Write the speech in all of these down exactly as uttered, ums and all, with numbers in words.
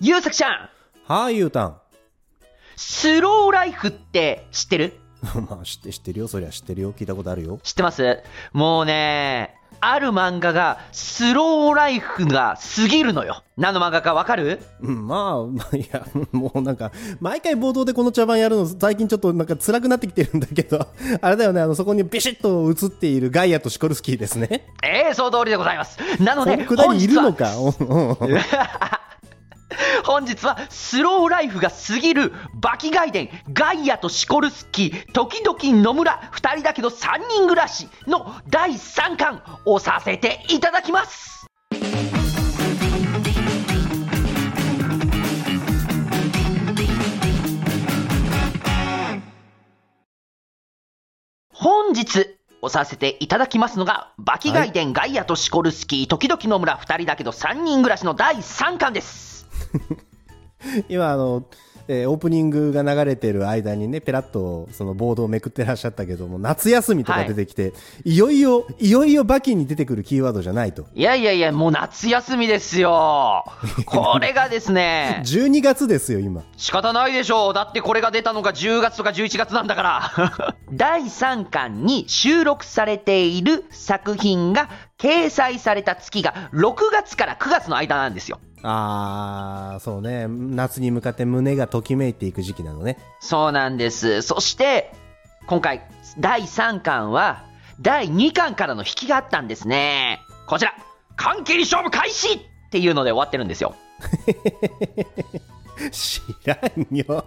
ゆうさくちゃん。はい、ゆうたん。スローライフって知ってる？まあ知って知ってるよ、そりゃ知ってるよ、聞いたことあるよ。知ってます？もうね、ある漫画がスローライフが過ぎるのよ。何の漫画かわかる？うん、まあ、まあ、いや、もうなんか毎回冒頭でこの茶番やるの最近ちょっとなんか辛くなってきてるんだけど、あれだよね、あのそこにビシッと映っているガイアとシコルスキーですね。ええー、その通りでございます。なのでこのくだりいるのか。本日はスローライフが過ぎるバキガイデン、ガイアとシコルスキー、時々野村、ふたりだけどさんにん暮らしのだいさんかんをさせていただきます。本日おさせていただきますのがバキガイデン、はい、ガイアとシコルスキー、時々野村、ふたりだけどさんにん暮らしのだいさんかんです。今あの、えー、オープニングが流れてる間にね、ペラッとそのボードをめくってらっしゃったけども、夏休みとか出てきて、はい、いよいよいよいよバキに出てくるキーワードじゃないと。いやいやいや、もう夏休みですよ。これがですねじゅうにがつですよ。今仕方ないでしょう、だってこれが出たのがじゅうがつとかじゅういちがつなんだからだいさんかんに収録されている作品が掲載された月がろくがつからくがつの間なんですよ。あー、そうね、夏に向かって胸がときめいていく時期なのね。そうなんです。そして今回だいさんかんはだいにかんからの引きがあったんですね。こちら、缶切り勝負開始っていうので終わってるんですよ。知らんよ、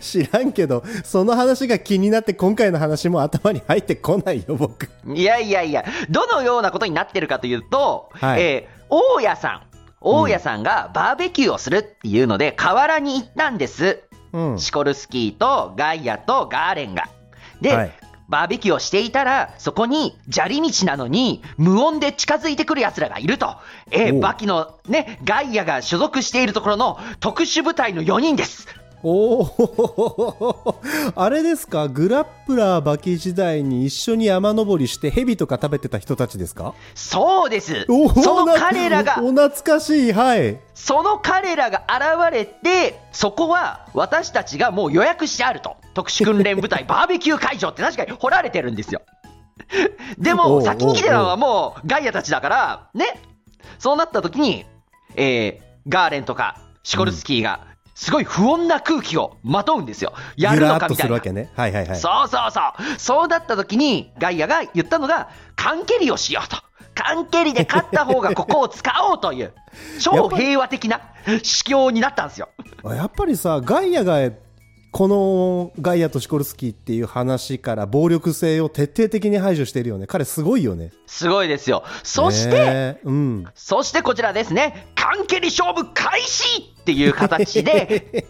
知らんけど、その話が気になって今回の話も頭に入ってこないよ、僕。いやいやいや、どのようなことになってるかというと、はい、えー、大家さん大家さんがバーベキューをするっていうので河原に行ったんです、うん、シコルスキーとガイアとガーレンがで、はい、バーベキューをしていたらそこに砂利道なのに無音で近づいてくるやつらがいると、えー、バキの、ね、ガイアが所属しているところの特殊部隊のよにんです。おお、あれですか、グラップラーバキ時代に一緒に山登りしてヘビとか食べてた人たちですか？そうです。その彼らがお懐かしい、はい、その彼らが現れて、そこは私たちがもう予約してあると、特殊訓練部隊バーベキュー会場って確かに掘られてるんですよ。でも先に来てたのはもうガイアたちだからね。そうなった時に、えー、ガーレンとかシコルスキーが、うん、すごい不穏な空気をまとうんですよ。やるのかみたいな。ゆらーっとするわけね。はいはいはい。そうそうそう。そうだった時にガイアが言ったのが、缶蹴りをしようと。缶蹴りで勝った方がここを使おうという超平和的な市況になったんですよ。やっぱりさ、ガイアがこのガイアとシコルスキーっていう話から暴力性を徹底的に排除してるよね。彼すごいよね。すごいですよ。そして、ね、うん、そしてこちらですね。缶蹴り勝負開始っていう形で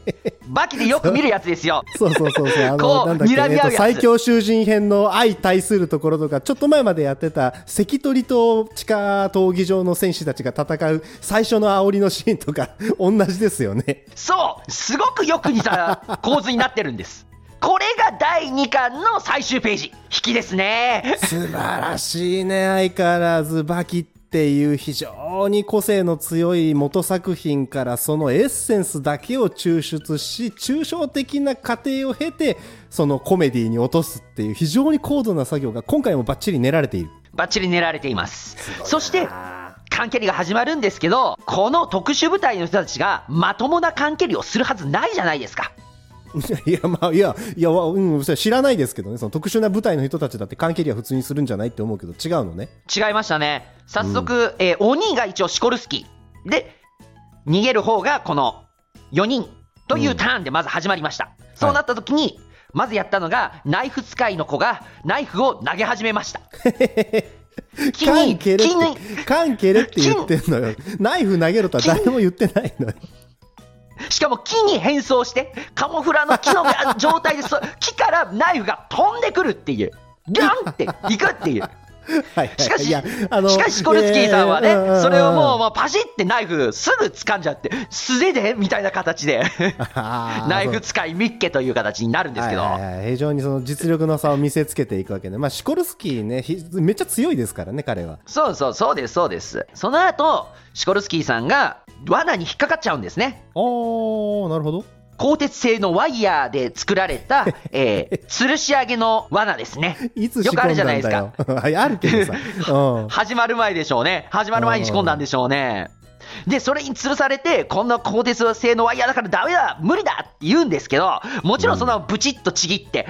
バキでよく見るやつですよ。そうそうそうそう、あのこう睨み合うやつ、えー、最強囚人編の相対するところとか、ちょっと前までやってた関取と地下闘技場の戦士たちが戦う最初の煽りのシーンとか同じですよね。そう、すごくよく似た構図になってるんです。これがだいにかんの最終ページ、引きですね。素晴らしいね。相変わらずバキってっていう非常に個性の強い元作品からそのエッセンスだけを抽出し、抽象的な過程を経てそのコメディに落とすっていう非常に高度な作業が今回もバッチリ練られている。バッチリ練られています。そして缶蹴りが始まるんですけど、この特殊部隊の人たちがまともな缶蹴りをするはずないじゃないですか。いや、まあ、いや、いや、うん、知らないですけどね、その特殊な部隊の人たちだって缶蹴りは普通にするんじゃないって思うけど、違うのね。違いましたね。早速、うん、えー、鬼が一応シコルスキーで逃げる方がこのよにんというターンでまず始まりました、うん、そうなった時に、はい、まずやったのがナイフ使いの子がナイフを投げ始めました。缶蹴れって、缶蹴れって言ってんのよ。ナイフ投げろとは誰も言ってないのよ。しかも木に変装してカモフラの木の状態で木からナイフが飛んでくるっていう、ギャンっていくっていう。しかし、シコルスキーさんはね、えー、それをもう、もうパシってナイフすぐ掴んじゃって、素手でみたいな形でナイフ使いミッケという形になるんですけど、はいはいはい、非常にその実力の差を見せつけていくわけで、まあ、シコルスキーね、めっちゃ強いですからね、彼は。そうそうそうです、そうです。その後シコルスキーさんが罠に引っかかっちゃうんですね。あー、なるほど。鋼鉄製のワイヤーで作られた、えー、吊るし上げの罠ですね。いつ仕込んだんだよ。よくあるじゃないですか。あるけどさ。始まる前でしょうね。始まる前に仕込んだんでしょうね。でそれに吊るされて、こんな鋼鉄製のワイヤーだからダメだ無理だって言うんですけど、もちろんそんなのブチッとちぎって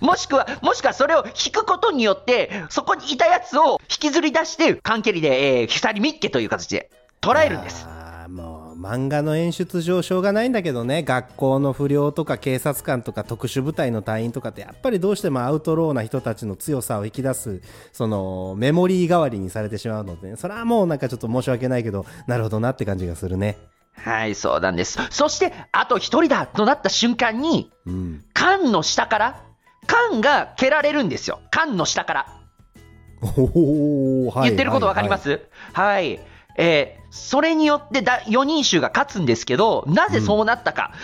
もしくはもしくはそれを引くことによってそこにいたやつを引きずり出して缶蹴りで、えー、鎖みっけという形で捉えるんです。あー、もう漫画の演出上しょうがないんだけどね、学校の不良とか警察官とか特殊部隊の隊員とかってやっぱりどうしてもアウトローな人たちの強さを引き出すそのメモリー代わりにされてしまうので、ね、それはもうなんかちょっと申し訳ないけど、なるほどなって感じがするね。はい、そうなんです。そしてあと一人だとなった瞬間に、うん、缶の下から缶が蹴られるんですよ。缶の下からお、はい、言ってること分かります？はい、はい。えー、それによってだよにん衆が勝つんですけど、なぜそうなったか、うん、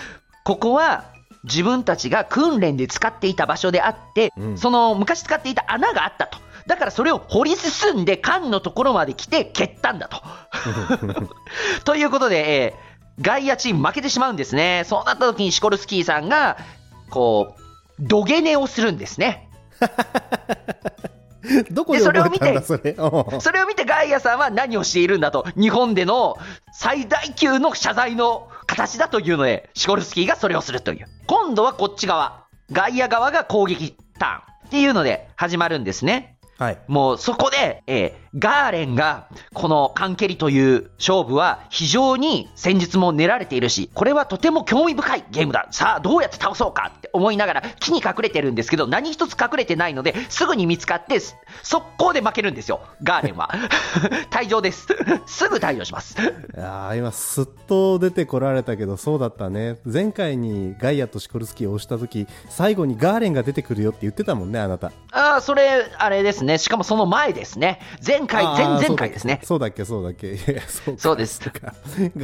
ここは自分たちが訓練で使っていた場所であって、うん、その昔使っていた穴があったと。だからそれを掘り進んで缶のところまで来て蹴ったんだとということで、えー、外野チーム負けてしまうんですね。そうなった時にシコルスキーさんがこう土下寝をするんですねどこで覚えたんだそれ。それを見てガイアさんは何をしているんだと、日本での最大級の謝罪の形だというのでシコルスキーがそれをするという。今度はこっち側、ガイア側が攻撃ターンっていうので始まるんですね、はい、もうそこで、えー、ガーレンがこの缶蹴りという勝負は非常に戦術も練られているし、これはとても興味深いゲームだ、さあどうやって倒そうかって思いながら木に隠れてるんですけど、何一つ隠れてないのですぐに見つかって速攻で負けるんですよ。ガーレンは退場ですすぐ退場しますいや今すっと出てこられたけど、そうだったね。前回にガイアとシコルスキーを押した時、最後にガーレンが出てくるよって言ってたもんね、あなた。ああ、それあれですね。しかもその前ですね。前回、前々回ですね。そうだっけ、そうだっけ。そう, そうです。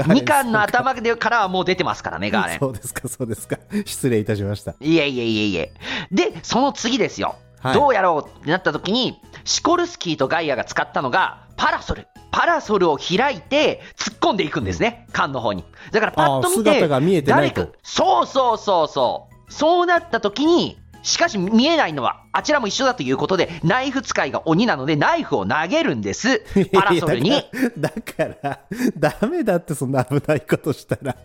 にかんの頭からはもう出てますからね、ガーレン。そうですか、そうですか。失礼いたしました。いえいえいえいえ。で、その次ですよ。はい、どうやろうってなった時に、シコルスキーとガイアが使ったのがパラソル。パラソルを開いて突っ込んでいくんですね、うん、缶の方に。だからパッと見て、姿が見えてないと。誰か、そうそうそうそう。そうなった時に。しかし見えないのはあちらも一緒だということで、ナイフ使いが鬼なのでナイフを投げるんです、パラソルに。だからダメだって、そんな危ないことしたら。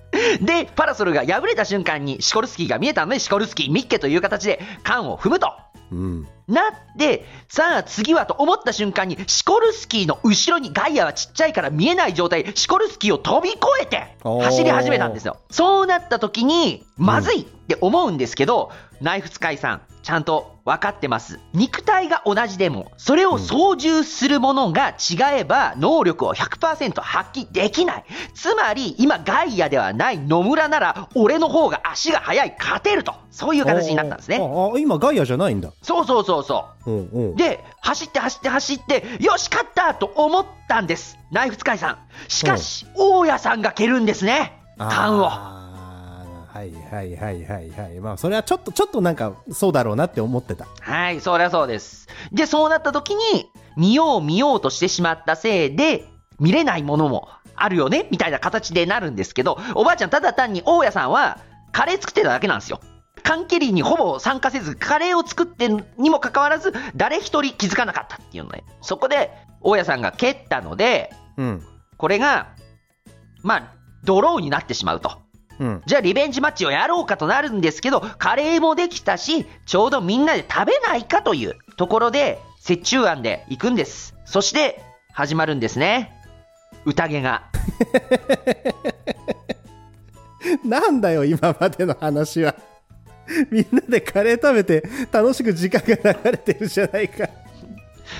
でパラソルが破れた瞬間にシコルスキーが見えたので、シコルスキーミッケという形で缶を踏むと、うん、なってさあ次はと思った瞬間に、シコルスキーの後ろにガイアはちっちゃいから見えない状態でシコルスキーを飛び越えて走り始めたんですよ。そうなった時にまずいって思うんですけど、うん、ナイフ使いさんちゃんと分かってます。肉体が同じでもそれを操縦するものが違えば能力を ひゃくパーセント 発揮できない。つまり今ガイアではない野村なら俺の方が足が速い、勝てると、そういう形になったんですね。ああ、今ガイアじゃないんだ。そうそうそうそう、うんうん、で走って走って走ってよし勝ったと思ったんです、ナイフ使いさん。しかし、うん、大家さんが蹴るんですね、缶を。はいはいはいはいはい、まあそれはちょっとちょっとなんかそうだろうなって思ってた。はい、そりゃそうです。でそうなった時に見よう見ようとしてしまったせいで見れないものもあるよねみたいな形でなるんですけど、おばあちゃんただ単に大家さんはカレー作ってただけなんですよ。缶蹴りにほぼ参加せずカレーを作ってにもかかわらず誰一人気づかなかったっていうので、そこで大家さんが蹴ったので、うん、これがまあドローになってしまうと。うん、じゃあリベンジマッチをやろうかとなるんですけど、カレーもできたしちょうどみんなで食べないかというところで折衷案で行くんです。そして始まるんですね、宴がなんだよ今までの話はみんなでカレー食べて楽しく時間が流れてるじゃないか。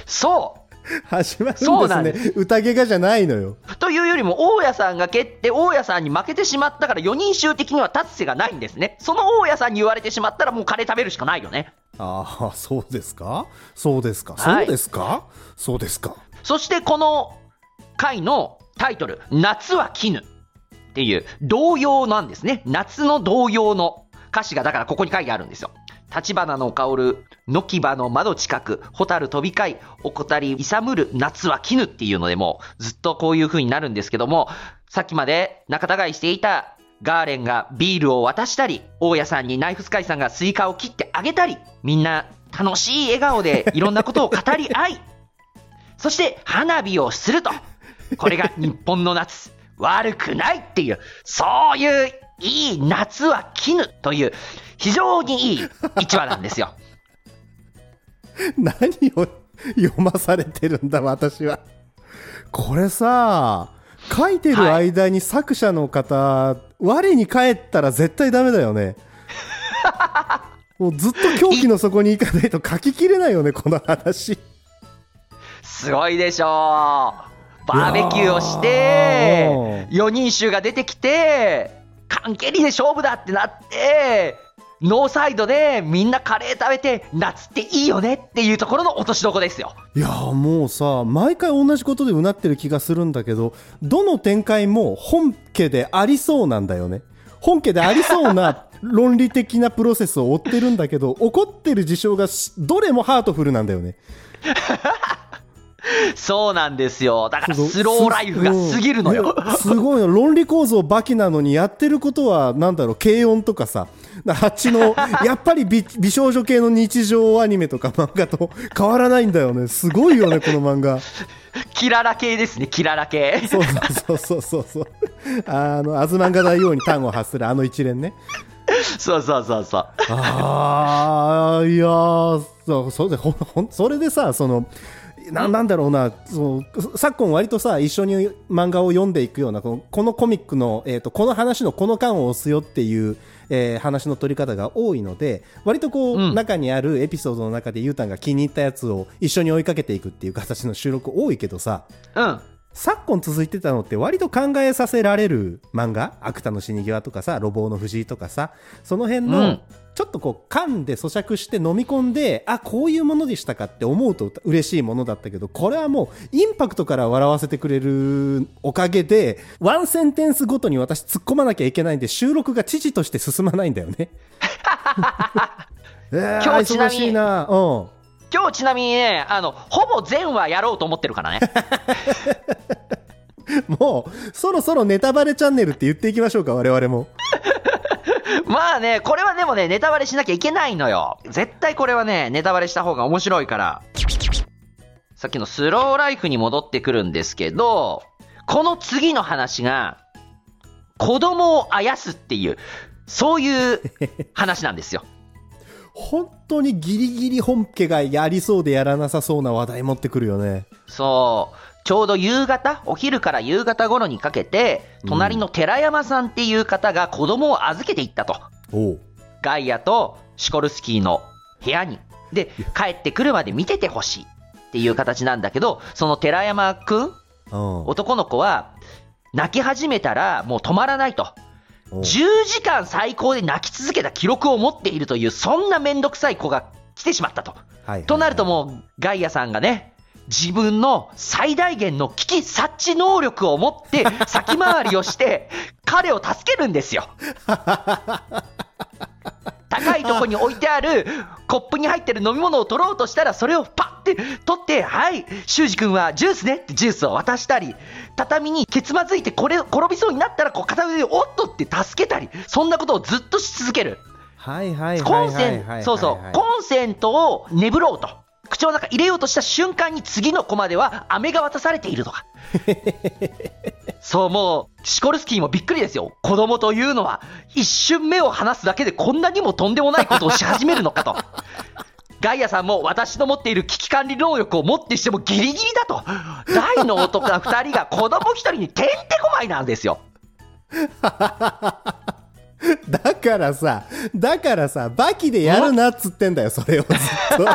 そう始まるんですね。そうなんです。宴がじゃないのよ。というよりも大家さんが蹴って大家さんに負けてしまったからよにん衆的には立つ瀬がないんですね。その大家さんに言われてしまったらもうカレー食べるしかないよね。ああ、そうですかそうですか、はい、そうですかそうですか。そしてこの回のタイトル、夏は絹っていう童謡なんですね。夏の童謡の歌詞がだからここに書いてあるんですよ。橘の香る軒場の窓近く、蛍飛び交い、怠り勇る夏は絹っていうので、もうずっとこういう風になるんですけども、さっきまで仲違いしていたガーレンがビールを渡したり、大家さんにナイフ使いさんがスイカを切ってあげたり、みんな楽しい笑顔でいろんなことを語り合いそして花火をすると、これが日本の夏悪くないっていう、そういういい夏は絹という非常にいい一話なんですよ。何を読まされてるんだ私は。これさ、書いてる間に作者の方、はい、我に返ったら絶対ダメだよね。もうずっと狂気の底に行かないと書ききれないよねこの話。すごいでしょう。バーベキューをしてよにん衆が出てきて缶蹴りで勝負だってなって、ノーサイドでみんなカレー食べて夏っていいよねっていうところの落としどこですよ。いやもうさ、毎回同じことでうなってる気がするんだけど、どの展開も本家でありそうなんだよね。本家でありそうな論理的なプロセスを追ってるんだけど怒ってる事象がどれもハートフルなんだよね。そうなんですよ。だからスローライフが過ぎるのよ。すごいの、論理構造バキなのにやってることはなんだろう、軽音とかさ、あっちのやっぱり 美, 美少女系の日常アニメとか漫画と変わらないんだよね。すごいよねこの漫画。キララ系ですね、キララ系。そうそうそうそうそう、あのアズマンが大王に端を発するあの一連ね。そうそうそうそう。ああ、いやそうそうで、ほほんそれでさ、そのな, なんだろうな、その昨今割とさ一緒に漫画を読んでいくようなこ の, このコミックの、えー、とこの話のこの巻を押すよっていう、えー、話の取り方が多いので、割とこう、うん、中にあるエピソードの中でゆうたんが気に入ったやつを一緒に追いかけていくっていう形の収録多いけどさ、うん、昨今続いてたのって割と考えさせられる漫画、芥の死に際とかさ、路傍の藤井とかさ、その辺の、うん、ちょっとこう噛んで咀嚼して飲み込んで、あ、こういうものでしたかって思うと嬉しいものだったけど、これはもうインパクトから笑わせてくれるおかげで、ワンセンテンスごとに私突っ込まなきゃいけないんで収録が遅々として進まないんだよね。えー、今日ちなみに忙しいな、うん、今日ちなみにね、あのほぼ全話やろうと思ってるからね。もうそろそろネタバレチャンネルって言っていきましょうか我々も。まあね、これはでもね、ネタバレしなきゃいけないのよ。絶対これはね、ネタバレした方が面白いから。さっきのスローライフに戻ってくるんですけど、この次の話が、子供をあやすっていう、そういう話なんですよ。本当にギリギリ本家がやりそうでやらなさそうな話題持ってくるよね。そう。ちょうど夕方、お昼から夕方頃にかけて、隣の寺山さんっていう方が子供を預けていったと、うん、ガイアとシコルスキーの部屋にで帰ってくるまで見ててほしいっていう形なんだけど、その寺山くん、うん、男の子は泣き始めたらもう止まらないと、うん、じゅうじかん最高で泣き続けた記録を持っているという、そんなめんどくさい子が来てしまったと、はいはいはい、となるともうガイアさんがね、自分の最大限の危機察知能力を持って先回りをして彼を助けるんですよ。高いとこに置いてあるコップに入ってる飲み物を取ろうとしたら、それをパッて取って、はい、修二君はジュースねってジュースを渡したり、畳にけつまずいてこれ転びそうになったらこう片腕でおっとって助けたり、そんなことをずっとし続ける。はいはいはいはいはい。そうそう。コンセントをねぶろうと。口の中入れようとした瞬間に次のコマでは飴が渡されているとか。そう、もうシコルスキーもびっくりですよ。子供というのは一瞬目を離すだけでこんなにもとんでもないことをし始めるのかと。ガイアさんも私の持っている危機管理能力を持ってしてもギリギリだと。大の男がふたりが子供ひとりにてんてこまいなんですよ。だからさ、だからさ、バキでやるなっつってんだよそれをずっと。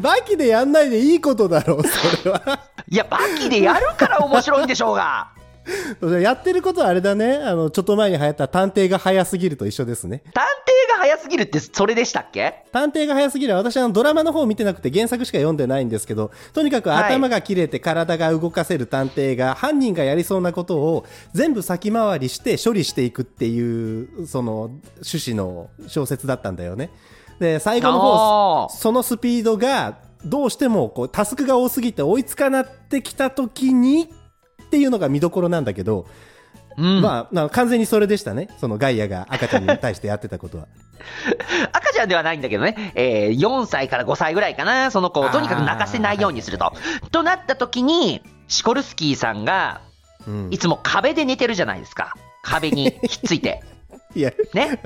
バキでやんないでいいことだろうそれは。いや、バキでやるから面白いんでしょうが。やってることはあれだね、あのちょっと前に流行った探偵が早すぎると一緒ですね。探偵が早すぎるってそれでしたっけ。探偵が早すぎるは私はドラマの方を見てなくて原作しか読んでないんですけど、とにかく頭が切れて体が動かせる探偵が、はい、犯人がやりそうなことを全部先回りして処理していくっていう、その趣旨の小説だったんだよね。で最後の方そのスピードがどうしてもこうタスクが多すぎて追いつかなってきた時にっていうのが見どころなんだけど、うん、まあ完全にそれでしたね。そのガイアが赤ちゃんに対してやってたことは赤ちゃんではないんだけどね、えー、よんさいからごさいぐらいかな、その子をとにかく泣かせないようにすると、はい、となった時にシコルスキーさんが、うん、いつも壁で寝てるじゃないですか、壁にひっついていやね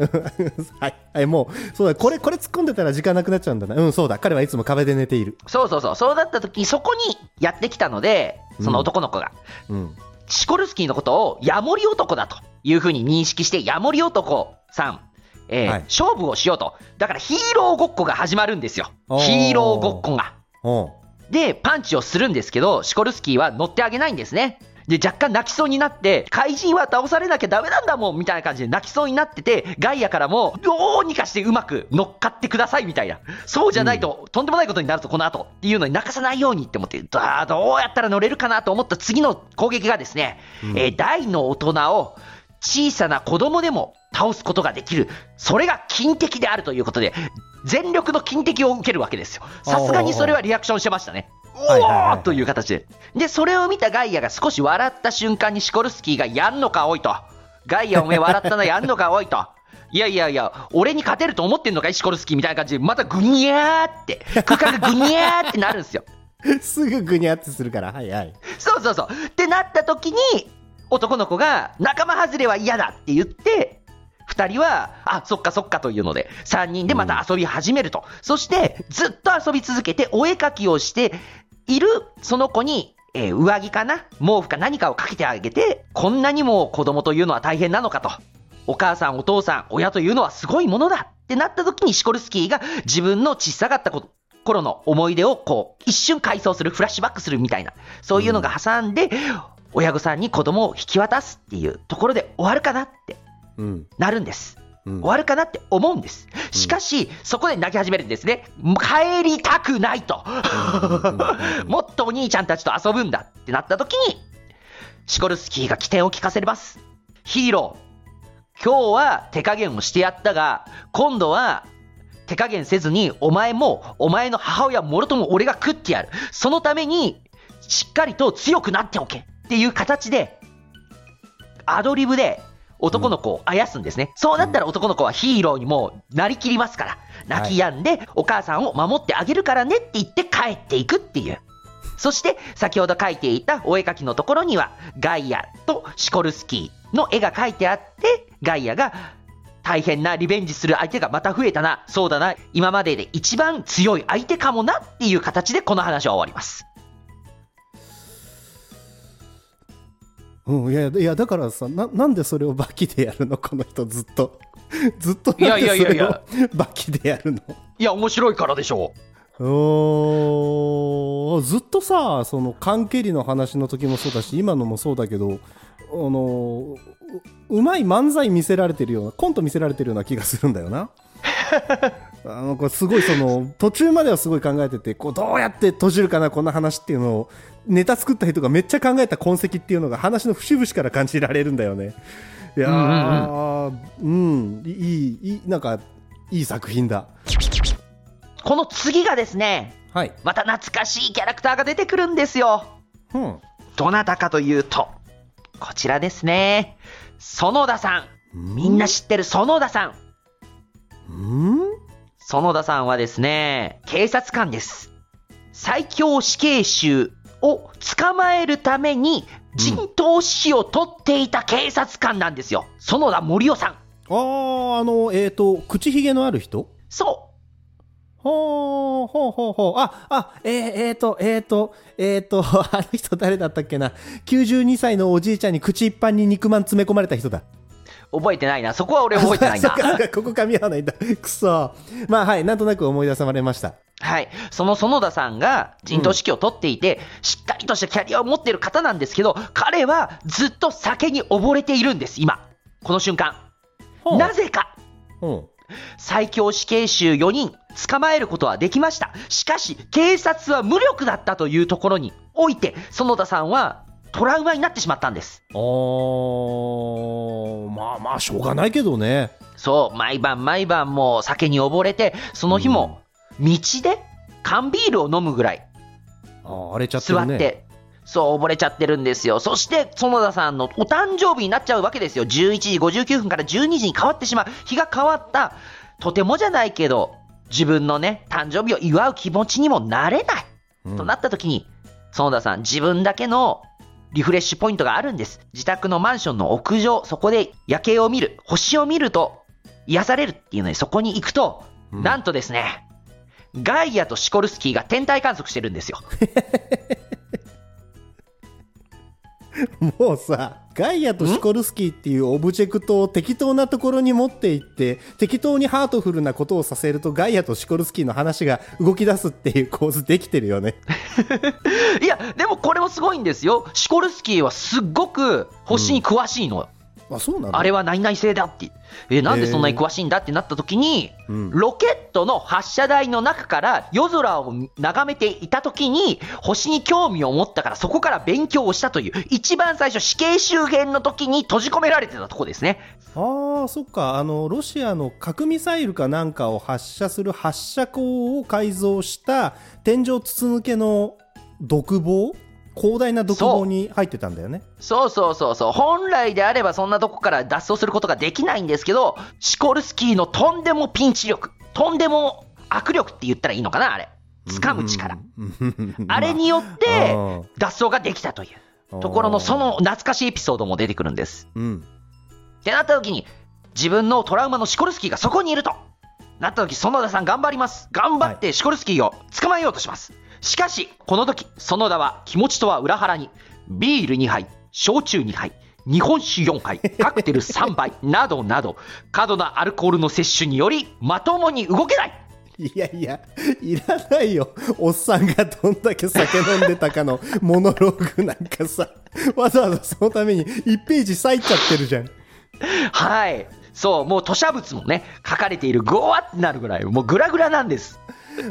はい、はい、もうそうだ、これこれ突っ込んでたら時間なくなっちゃうんだな。うん、そうだ、彼はいつも壁で寝ている。そうそうそう、そうだった時にそこにやってきたので、その男の子が、うんうん、シコルスキーのことをヤモリ男だというふうに認識して、ヤモリ男さん、えーはい、勝負をしようと。だからヒーローごっこが始まるんですよ。ヒーローごっこがでパンチをするんですけど、シコルスキーは乗ってあげないんですね。で若干泣きそうになって、怪人は倒されなきゃダメなんだもんみたいな感じで泣きそうになってて、ガイアからもどうにかしてうまく乗っかってくださいみたいな、そうじゃないと、うん、とんでもないことになるとこの後っていうのに泣かさないようにって思って、どうやったら乗れるかなと思った次の攻撃がですね、うんえー、大の大人を小さな子供でも倒すことができる、それが金敵であるということで全力の金敵を受けるわけですよ。さすがにそれはリアクションしてましたね。おーという形で、でそれを見たガイアが少し笑った瞬間にシコルスキーがやんのかおいと、ガイアおめえ笑ったなやんのかおいといやいやいや俺に勝てると思ってんのかいシコルスキーみたいな感じで、またグニャーって空間がグニャーってなるんですよすぐグニャーってするから、はいはい、そうそうそうってなった時に男の子が仲間外れは嫌だって言って、ふたりはあそっかそっかというのでさんにんでまた遊び始めると、うん、そしてずっと遊び続けて、お絵かきをしているその子に、えー、上着かな毛布か何かをかけてあげて、こんなにも子供というのは大変なのかと、お母さんお父さん親というのはすごいものだってなった時に、シコルスキーが自分の小さかったこと頃の思い出をこう一瞬回想する、フラッシュバックするみたいな、そういうのが挟んで、うん、親御さんに子供を引き渡すっていうところで終わるかなってなるんです、うん、終わるかなって思うんです。しかし、うん、そこで泣き始めるんですね。帰りたくないともっとお兄ちゃんたちと遊ぶんだってなった時に、シコルスキーが機転を利かせます。ヒーロー、今日は手加減をしてやったが、今度は手加減せずにお前もお前の母親もろとも俺が食ってやる、そのためにしっかりと強くなっておけっていう形でアドリブで男の子をあやすんですね、うん、そうなったら男の子はヒーローにもうなりきりますから、泣き止んで、はい、お母さんを守ってあげるからねって言って帰っていくっていう。そして先ほど描いていたお絵描きのところにはガイアとシコルスキーの絵が描いてあって、ガイアが大変なリベンジする相手がまた増えたな、そうだな、今までで一番強い相手かもなっていう形でこの話は終わります。うん、いやいやだからさ な, なんでそれをバキでやるの、この人ずっとずっとなんでそれをバキでやるの。いやいやいやいや、いや面白いからでしょう。おずっとさ、その缶蹴りの話の時もそうだし、今のもそうだけど、あの う, うまい漫才見せられてるような、コント見せられてるような気がするんだよなあのこれすごい、その途中まではすごい考えてて、こうどうやって閉じるかなこんな話っていうのを、ネタ作った人がめっちゃ考えた痕跡っていうのが話の節々から感じられるんだよね。いやー、うんうんうん、うん、いい、いい、なんかいい作品だ。この次がですね、はい、また懐かしいキャラクターが出てくるんですよ、うん、どなたかというとこちらですね、園田さん。みんな知ってる園田さん、うん、園田さんはですね、警察官です。最強死刑囚を捕まえるために人頭死を取っていた警察官なんですよ、うん、園田盛夫さん。あー、あのえっ、ー、と口ひげのある人。そうほうほうほうほう、ああ、えー、えーとえーとえーとあの人誰だったっけな、きゅうじゅうにさいのおじいちゃんに口いっぱいに肉まん詰め込まれた人だ。覚えてないな、そこは俺覚えてないなここ噛み合わないんだ、くそ。まあはい、なんとなく思い出されました。はい、その園田さんが陣頭指揮を取っていて、うん、しっかりとしたキャリアを持っている方なんですけど、彼はずっと酒に溺れているんです、今この瞬間。なぜか、最強死刑囚よにん捕まえることはできました。しかし警察は無力だったというところにおいて、園田さんはトラウマになってしまったんです。おー、まあまああしょうがないけどね。そう、毎晩毎晩もう酒に溺れて、その日も道で缶ビールを飲むぐらい、うん、あ、荒れちゃってるね。座ってそう溺れちゃってるんですよ。そして園田さんのお誕生日になっちゃうわけですよ。じゅういちじごじゅうきゅうふんからじゅうにじに変わってしまう、日が変わった。とてもじゃないけど自分のね誕生日を祝う気持ちにもなれない、うん、となった時に園田さん、自分だけのリフレッシュポイントがあるんです。自宅のマンションの屋上、そこで夜景を見る、星を見ると癒されるっていうので、そこに行くと、うん、なんとですね、ガイアとシコルスキーが天体観測してるんですよ。もうさ、ガイアとシコルスキーっていうオブジェクトを適当なところに持っていって適当にハートフルなことをさせると、ガイアとシコルスキーの話が動き出すっていう構図できてるよね。いやでもこれもすごいんですよ。シコルスキーはすっごく星に詳しいの、うん、あ、そうなんだ。あれは何々星だって、え、なんでそんなに詳しいんだってなった時に、うん、ロケットの発射台の中から夜空を眺めていた時に星に興味を持ったから、そこから勉強をしたという、一番最初死刑囚編の時に閉じ込められてたとこですね。ああ、そっか。あのロシアの核ミサイルかなんかを発射する発射口を改造した天井筒抜けの独房、広大な独房に入ってたんだよね。そうそうそうそう。本来であればそんなとこから脱走することができないんですけど、シコルスキーのとんでもピンチ力、とんでも握力って言ったらいいのかな、あれ掴む力、うん、あれによって脱走ができたというところの、その懐かしいエピソードも出てくるんです、うん、ってなった時に、自分のトラウマのシコルスキーがそこにいるとなった時、園田さん頑張ります。頑張ってシコルスキーを捕まえようとします、はい。しかしこの時、園田は気持ちとは裏腹にビールにはい、焼酎にはい、日本酒よんはい、カクテルさんばいなどなど、過度なアルコールの摂取によりまともに動けない。いやいや、いらないよ。おっさんがどんだけ酒飲んでたかのモノローグなんかさ、わざわざそのためにいちページ割いちゃってるじゃん。はい、そう、もう吐砂物もね書かれている、ゴワってなるぐらいもうグラグラなんです。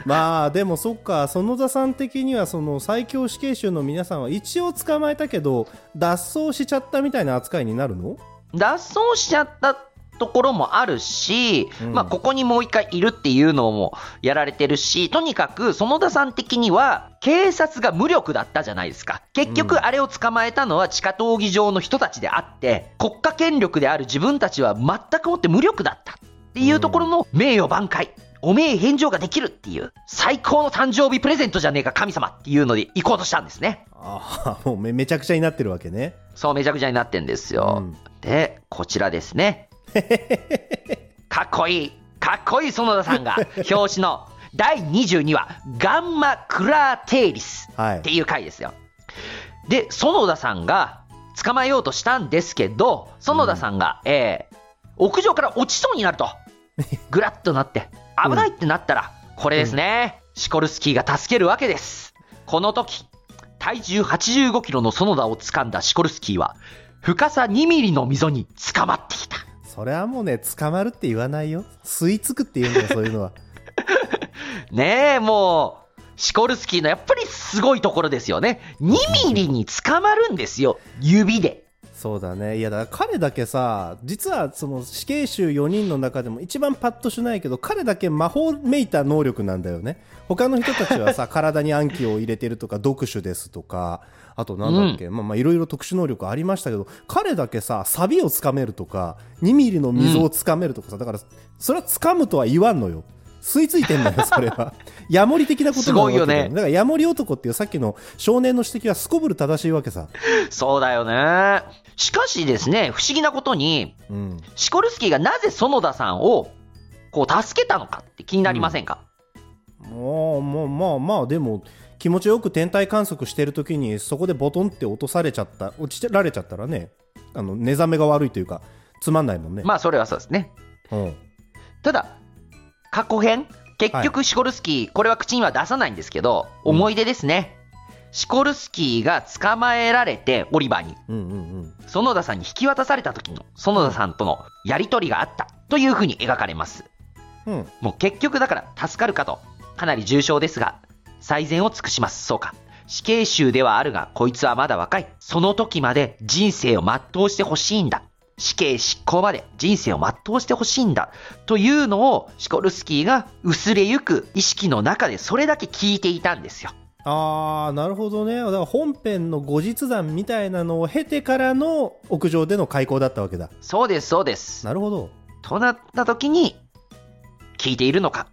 まあでもそっか、園田さん的にはその最強死刑囚の皆さんは一応捕まえたけど脱走しちゃったみたいな扱いになるの？脱走しちゃったところもあるし、うん、まあ、ここにもう一回いるっていうのもやられてるし、とにかく園田さん的には警察が無力だったじゃないですか。結局あれを捕まえたのは地下闘技場の人たちであって、国家権力である自分たちは全くもって無力だったっていうところの名誉挽回、おめえ返上ができるっていう最高の誕生日プレゼントじゃねえか神様っていうので行こうとしたんですね。ああ、もう め, めちゃくちゃになってるわけね。そう、めちゃくちゃになってんですよ、うん、でこちらですね。かっこいい、かっこいい園田さんが表紙のだいにじゅうにわガンマクラーテイリスっていう回ですよ、はい、で園田さんが捕まえようとしたんですけど、園田さんが、うん、えー、屋上から落ちそうになると、グラッとなって危ないってなったら、うん、これですね、うん、シコルスキーが助けるわけです。この時体重はちじゅうごキロの園田を掴んだシコルスキーは深さにミリの溝に捕まってきた。それはもうね、捕まるって言わないよ、吸いつくって言うんだよ、そういうのは。ねえ、もうシコルスキーのやっぱりすごいところですよね。にミリに捕まるんですよ、指で。そうだね。いやだから彼だけさ、実はその死刑囚よにんの中でも一番パッとしないけど、彼だけ魔法めいた能力なんだよね。他の人たちはさ、体に暗器を入れてるとか読書ですとか、あとなんだっけ、うん、まあまあいろいろ特殊能力ありましたけど、彼だけさ、サビをつかめるとかにミリの溝をつかめるとかさ、だからそれはつかむとは言わんのよ、吸い付いてんだよ、それは。ヤモリ的なことなわけだよね。すごいよね。だからヤモリ男っていうさっきの少年の指摘はすこぶる正しいわけさ。そうだよね。しかしですね、不思議なことに、うん、シコルスキーがなぜ園田さんをこう助けたのかって気になりませんか？うん、もうもうまあまあ、でも気持ちよく天体観測してる時にそこでボトンって落とされちゃった落ちられちゃったらね、あの寝覚めが悪いというかつまんないもんね。まあそれはそうですね、うん、ただ過去編、結局シコルスキー、はい、これは口には出さないんですけど、思い出ですね、うん、シコルスキーが捕まえられてオリバーに、うんうんうん、園田さんに引き渡された時の園田さんとのやり取りがあったというふうに描かれます、うん、もう結局だから助かるかと、かなり重傷ですが最善を尽くします。そうか、死刑囚ではあるがこいつはまだ若い、その時まで人生を全うしてほしいんだ、死刑執行まで人生を全うしてほしいんだというのをシコルスキーが薄れゆく意識の中でそれだけ聞いていたんですよ。あー、なるほどね。だから本編の後日談みたいなのを経てからの屋上での開講だったわけだ。そうですそうです。なるほど。となった時に聞いているのか、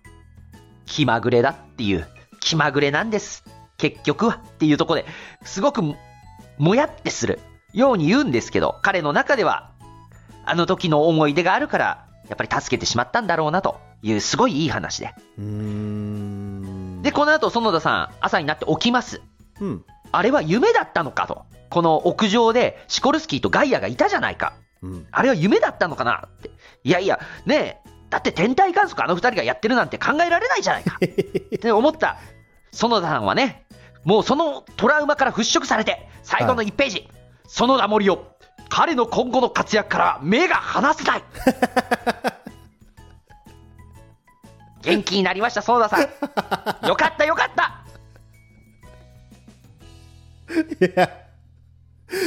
気まぐれだっていう、気まぐれなんです結局はっていうところですごくもやってするように言うんですけど、彼の中ではあの時の思い出があるからやっぱり助けてしまったんだろうなという、すごいいい話で、うーんでこの後園田さん朝になって起きます、うん、あれは夢だったのかと、この屋上でシコルスキーとガイアがいたじゃないか、うん、あれは夢だったのかなって。いやいやねえ、だって天体観測あのふたりがやってるなんて考えられないじゃないかって思った園田さんはね、もうそのトラウマから払拭されて最後のいちページ、はい、園田森を彼の今後の活躍から目が離せない元気になりました園田さん、よかったよかった。いや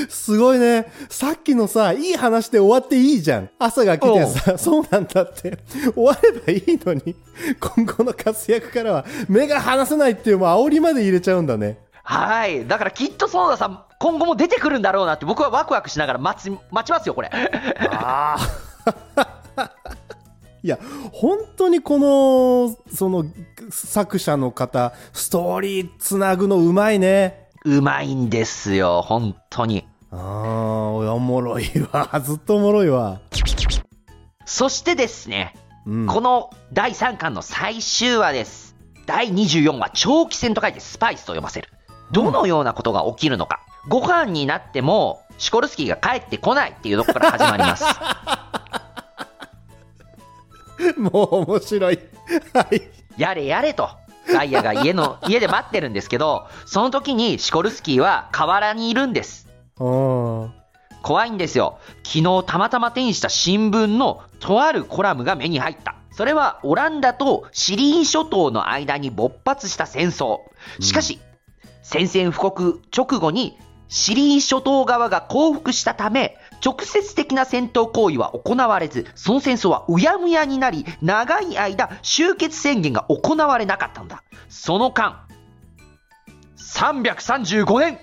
すごいね。さっきのさ、いい話で終わっていいじゃん。朝が来てさ、そうなんだって終わればいいのに、今後の活躍からは目が離せないっていう、もう煽りまで入れちゃうんだね。はい、だからきっと園田さん今後も出てくるんだろうなって、僕はワクワクしながら待ち、待ちますよこれ。あいや本当にこのその作者の方、ストーリーつなぐのうまいね。うまいんですよ本当に。あー、おもろいわ、ずっとおもろいわ。そしてですね、うん、このだいさんかんの最終話です。だいにじゅうよんわ、長期戦と書いてスパイスと読ませる。どのようなことが起きるのか、うん、ご飯になってもシコルスキーが帰ってこないっていうとこから始まりますもう面白いやれやれとガイアが家の家で待ってるんですけど、その時にシコルスキーは河原にいるんです。怖いんですよ。昨日たまたま手にした新聞のとあるコラムが目に入った。それはオランダとシリーン諸島の間に勃発した戦争。しかし、うん、宣戦布告直後にシリーン諸島側が降伏したため、直接的な戦闘行為は行われず、その戦争はうやむやになり、長い間終結宣言が行われなかったんだ。その間さんびゃくさんじゅうごねん、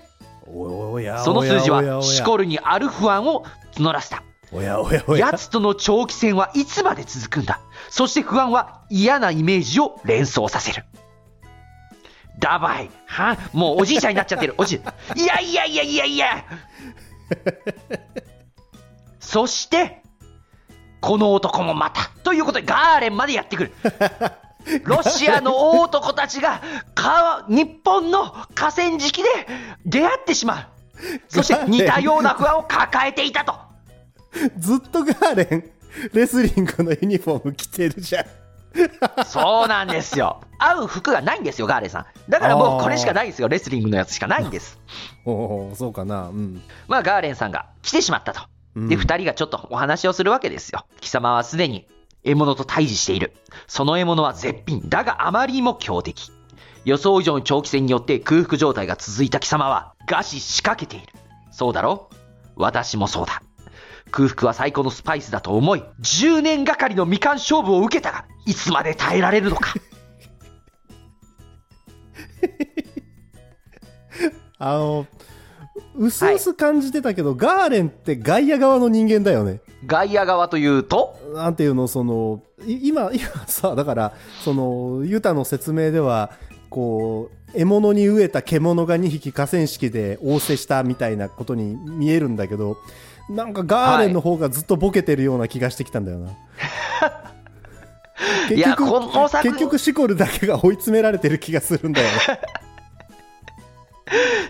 おやおやおやおや、その数字はシコルにある不安を募らせた。おやおやおや、奴との長期戦はいつまで続くんだ。そして不安は嫌なイメージを連想させる。だばいは、もうおじいちゃんになっちゃってるおじいやいやいやいやいやそしてこの男もまたということでガーレンまでやってくるロシアの大男たちが川日本の河川敷で出会ってしまう。そして似たような不安を抱えていたとずっとガーレンレスリングのユニフォーム着てるじゃんそうなんですよ。合う服がないんですよガーレンさん。だからもうこれしかないですよ、レスリングのやつしかないんですおお、そうかな、うん、まあガーレンさんが来てしまったと。で、ふたりがちょっとお話をするわけですよ。貴様はすでに獲物と対峙している。その獲物は絶品だがあまりにも強敵。予想以上の長期戦によって空腹状態が続いた貴様は餓死しかけている。そうだろう、私もそうだ。空腹は最高のスパイスだと思い、じゅうねんがかりのみかん勝負を受けたが、いつまで耐えられるのかあのうすうす感じてたけど、はい、ガーレンってガイア側の人間だよね。ガイア側というとなんていうの、その今今さ、だからそのユタの説明ではこう獲物に飢えた獣がにひき河川敷で仰せしたみたいなことに見えるんだけど、なんかガーレンの方がずっとボケてるような気がしてきたんだよな、はい、結局、いや、この作結局シコルだけが追い詰められてる気がするんだよね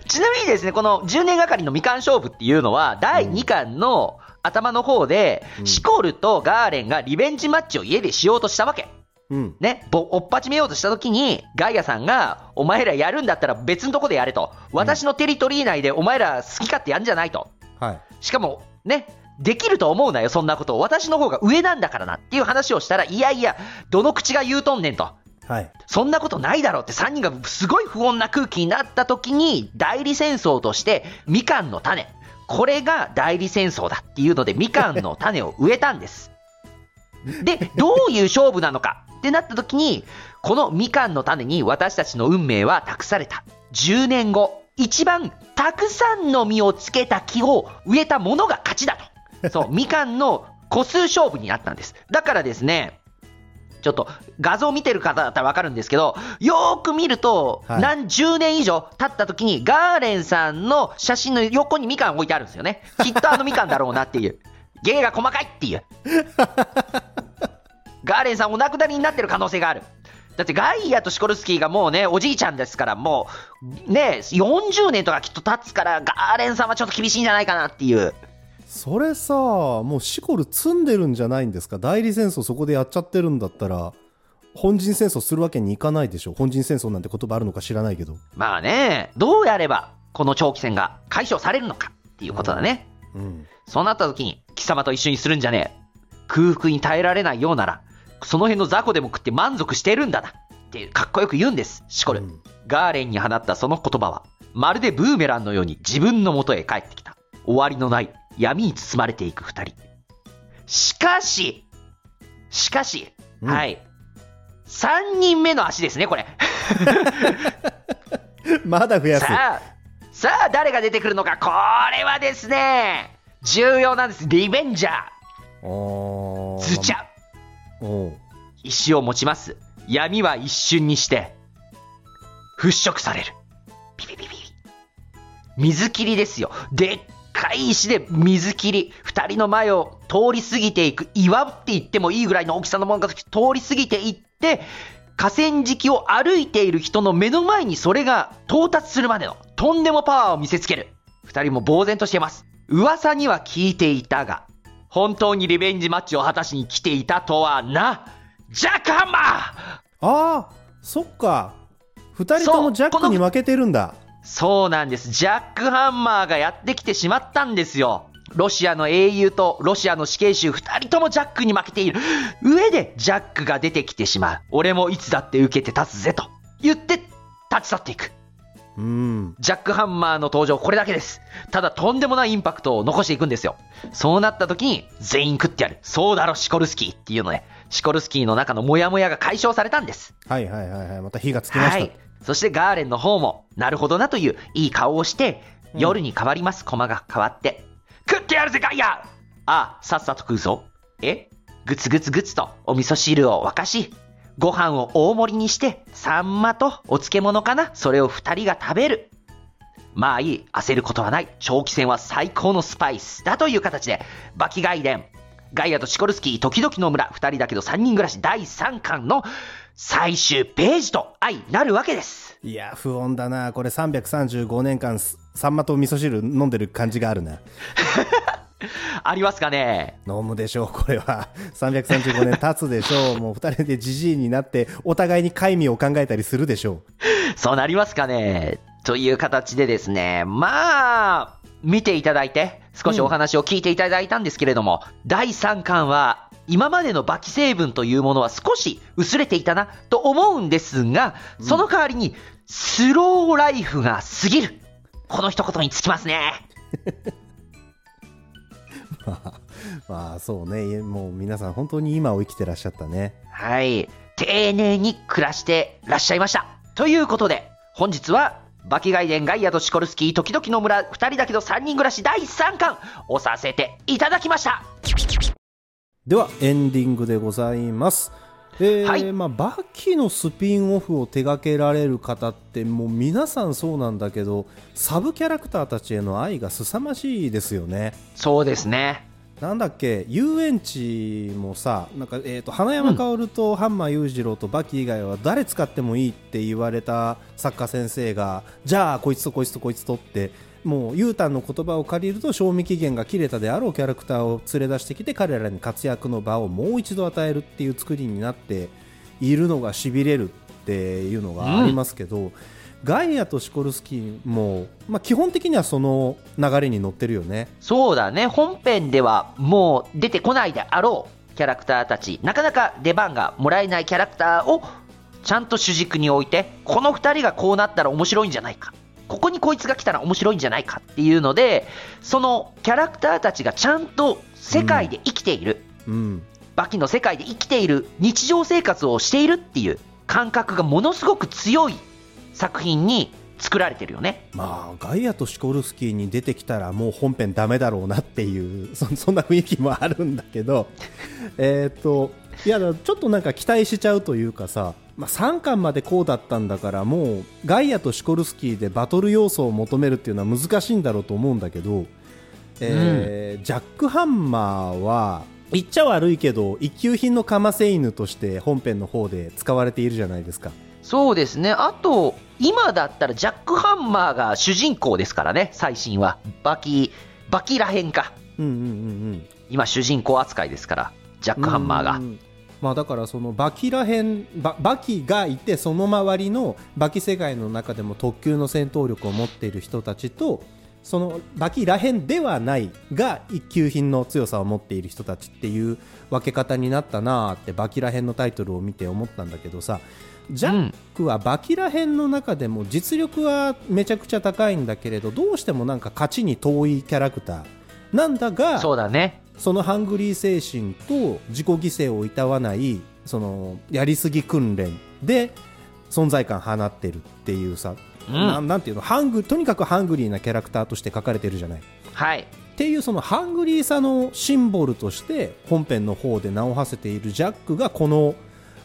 ちなみにですね、このじゅうねんがかりのみかん勝負っていうのはだいにかんの頭の方で、うん、シコルとガーレンがリベンジマッチを家でしようとしたわけ、うん、ね、おっぱちめようとした時にガイアさんがお前らやるんだったら別のとこでやれと、私のテリトリー内でお前ら好き勝手やんじゃないと、うん、しかもねできると思うなよそんなことを、私の方が上なんだからなっていう話をしたら、いやいやどの口が言うとんねんと、はい、そんなことないだろうってさんにんがすごい不穏な空気になった時に、代理戦争としてみかんの種これが代理戦争だっていうのでみかんの種を植えたんですで、どういう勝負なのかってなった時に、このみかんの種に私たちの運命は託された。じゅうねんご、一番たくさんの実をつけた木を植えたものが勝ちだと。そう、みかんの個数勝負になったんです。だからですね、ちょっと画像見てる方だったら分かるんですけど、よーく見ると何十年以上経った時にガーレンさんの写真の横にみかん置いてあるんですよね。きっとあのみかんだろうなっていう、芸が細かいっていう。ガーレンさんお亡くなりになってる可能性がある。だってガイアとシコルスキーがもうね、おじいちゃんですから、もうねよんじゅうねんとかきっと経つから、ガーレンさんはちょっと厳しいんじゃないかなっていう。それさ、もうシコル積んでるんじゃないんですか。代理戦争そこでやっちゃってるんだったら、本陣戦争するわけにいかないでしょ。本陣戦争なんて言葉あるのか知らないけど、まあね、どうやればこの長期戦が解消されるのかっていうことだね、うんうん、そうなった時に貴様と一緒にするんじゃねえ。空腹に耐えられないようならその辺の雑魚でも食って満足してるんだなってかっこよく言うんですシコル、うん、ガーレンに放ったその言葉はまるでブーメランのように自分の元へ帰ってきた。終わりのない闇に包まれていく二人。しかししかし、うん、はい、さんにんめの足ですねこれまだ増やす。さあさあ誰が出てくるのか。これはですね重要なんです。リベンジャーおーズチャおー石を持ちます。闇は一瞬にして払拭される。ビビビビビ水切りですよ。でっかい石で水切り、ふたりの前を通り過ぎていく、岩って言ってもいいぐらいの大きさのものが通り過ぎていって、河川敷を歩いている人の目の前にそれが到達するまでのとんでもパワーを見せつける。ふたりも呆然としています。噂には聞いていたが本当にリベンジマッチを果たしに来ていたとはな。ジャックハンマー。ああ、そっか、ふたりともジャックに負けてるんだ。そうなんです。ジャックハンマーがやってきてしまったんですよ。ロシアの英雄とロシアの死刑囚ふたりともジャックに負けている上でジャックが出てきてしまう。俺もいつだって受けて立つぜと言って立ち去っていく。うーん、ジャックハンマーの登場これだけです。ただとんでもないインパクトを残していくんですよ。そうなった時に全員食ってやる。そうだろシコルスキーっていうのね。シコルスキーの中のモヤモヤが解消されたんです。はいはいはいはい、また火がつきました。はい、そしてガーレンの方もなるほどなといういい顔をして夜に変わります。コマ、うん、が変わって食ってやるぜガイア。ああ、さっさと食うぞ。え、グツグツグツとお味噌汁を沸かし、ご飯を大盛りにしてサンマとお漬物かな、それをふたりが食べる。まあいい、焦ることはない。長期戦は最高のスパイスだという形で、バキガイデン、ガイアとシコルスキー、時々の村、ふたりだけどさんにん暮らしだいさんかんの最終ページと相なるわけです。いや不穏だなこれ。さんびゃくさんじゅうごねんかんサンマと味噌汁飲んでる感じがあるなありますかね。飲むでしょうこれは。さんびゃくさんじゅうごねん経つでしょうもうふたりでジジイになってお互いに懐疑を考えたりするでしょう。そうなりますかね。という形でですね、まあ見ていただいて少しお話を聞いていただいたんですけれども、うん、だいさんかんは今までのバキ成分というものは少し薄れていたなと思うんですが、その代わりにスローライフが過ぎる、この一言に尽きますね、まあ、まあそうね、もう皆さん本当に今を生きてらっしゃったね。はい、丁寧に暮らしてらっしゃいましたということで、本日はバキガイデン、ガイアとシコルスキー、時々の村、ふたりだけどさんにん暮らしだいさんかんをさせていただきました。ではエンディングでございます。えーはい、まあ、バキのスピンオフを手掛けられる方ってもう皆さんそうなんだけど、サブキャラクターたちへの愛が凄まじいですよね。そうですね。なんだっけ、遊園地もさ、なんか、えー、と花山薫とハンマー裕次郎とバキ以外は誰使ってもいいって言われた作家先生が、じゃあこいつとこいつとこいつとってもうユータンの言葉を借りると賞味期限が切れたであろうキャラクターを連れ出してきて、彼らに活躍の場をもう一度与えるっていう作りになっているのが痺れるっていうのがありますけど、うん、ガイアとシコルスキーも、まあ、基本的にはその流れに乗ってるよね。そうだね。本編ではもう出てこないであろうキャラクターたち、なかなか出番がもらえないキャラクターをちゃんと主軸に置いて、このふたりがこうなったら面白いんじゃないかここにこいつが来たら面白いんじゃないかっていうので、そのキャラクターたちがちゃんと世界で生きている、うんうん、バキの世界で生きている日常生活をしているっていう感覚がものすごく強い作品に作られてるよね。まあガイアとシコルスキーに出てきたらもう本編ダメだろうなっていう そ, そんな雰囲気もあるんだけどえっといやちょっとなんか期待しちゃうというかさ、まあ、さんかんまでこうだったんだからもうガイアとシコルスキーでバトル要素を求めるっていうのは難しいんだろうと思うんだけど、えーうん、ジャックハンマーは言っちゃ悪いけど一級品のカマセイヌとして本編の方で使われているじゃないですか。そうですね。あと今だったらジャックハンマーが主人公ですからね、最新はバキバキらへんか、うんうんうんうん、今主人公扱いですからジャックハンマーが、うんうん、まあ、だからそのバキらへん バ, バキがいてその周りのバキ世界の中でも特級の戦闘力を持っている人たちとそのバキらへんではないが一級品の強さを持っている人たちっていう分け方になったなってバキらへんのタイトルを見て思ったんだけどさ、ジャックはバキらへんの中でも実力はめちゃくちゃ高いんだけれどどうしてもなんか勝ちに遠いキャラクターなんだが、そうだね、そのハングリー精神と自己犠牲をいたわないそのやりすぎ訓練で存在感放ってるっていうさ、うん、な, なんていうのハングとにかくハングリーなキャラクターとして書かれてるじゃない、はい、っていうそのハングリーさのシンボルとして本編の方で名を馳せているジャックがこの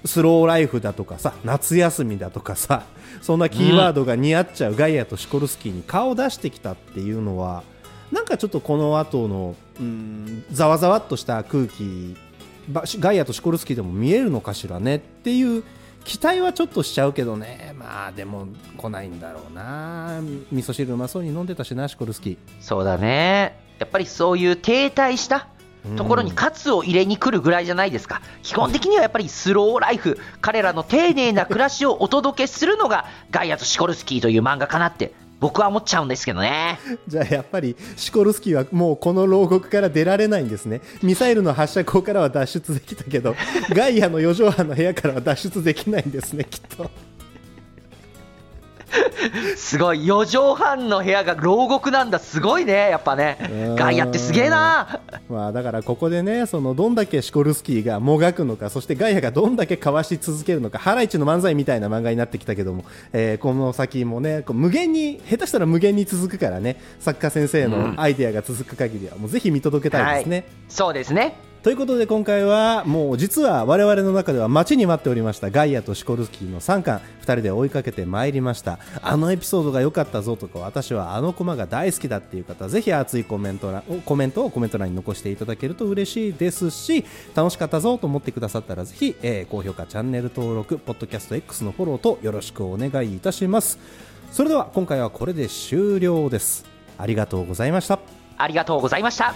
スローライフだとかさ夏休みだとかさそんなキーワードが似合っちゃうガイアとシコルスキーに顔を出してきたっていうのはなんかちょっとこの後のうーんざわざわっとした空気ガイアとシコルスキーでも見えるのかしらねっていう期待はちょっとしちゃうけどね。まあでも来ないんだろうな。味噌汁うまそうに飲んでたしなシコルスキー。そうだね、やっぱりそういう停滞したところにカツを入れに来るぐらいじゃないですか、うん、基本的にはやっぱりスローライフ彼らの丁寧な暮らしをお届けするのがガイアとシコルスキーという漫画かなって僕は思っちゃうんですけどね。じゃあやっぱりシコルスキーはもうこの牢獄から出られないんですね。ミサイルの発射口からは脱出できたけどガイアのよ畳半の部屋からは脱出できないんですねきっとすごい、よ畳半の部屋が牢獄なんだ。すごいね、やっぱねガイアってすげえな。まあだからここでね、そのどんだけシコルスキーがもがくのか、そしてガイアがどんだけかわし続けるのか、ハライチの漫才みたいな漫画になってきたけども、えー、この先もねこう無限に、下手したら無限に続くからね、作家先生のアイデアが続く限りはもうぜひ見届けたいですね、うん、はい、そうですね。ということで今回はもう実は我々の中では待ちに待っておりましたガイアとシコルスキーのさんかんふたりで追いかけてまいりました。あのエピソードが良かったぞとか、私はあのコマが大好きだっていう方、ぜひ熱いコメント欄、コメントをコメント欄に残していただけると嬉しいですし、楽しかったぞと思ってくださったらぜひ、えー、高評価、チャンネル登録、ポッドキャスト X のフォローとよろしくお願いいたします。それでは今回はこれで終了です。ありがとうございました。ありがとうございました。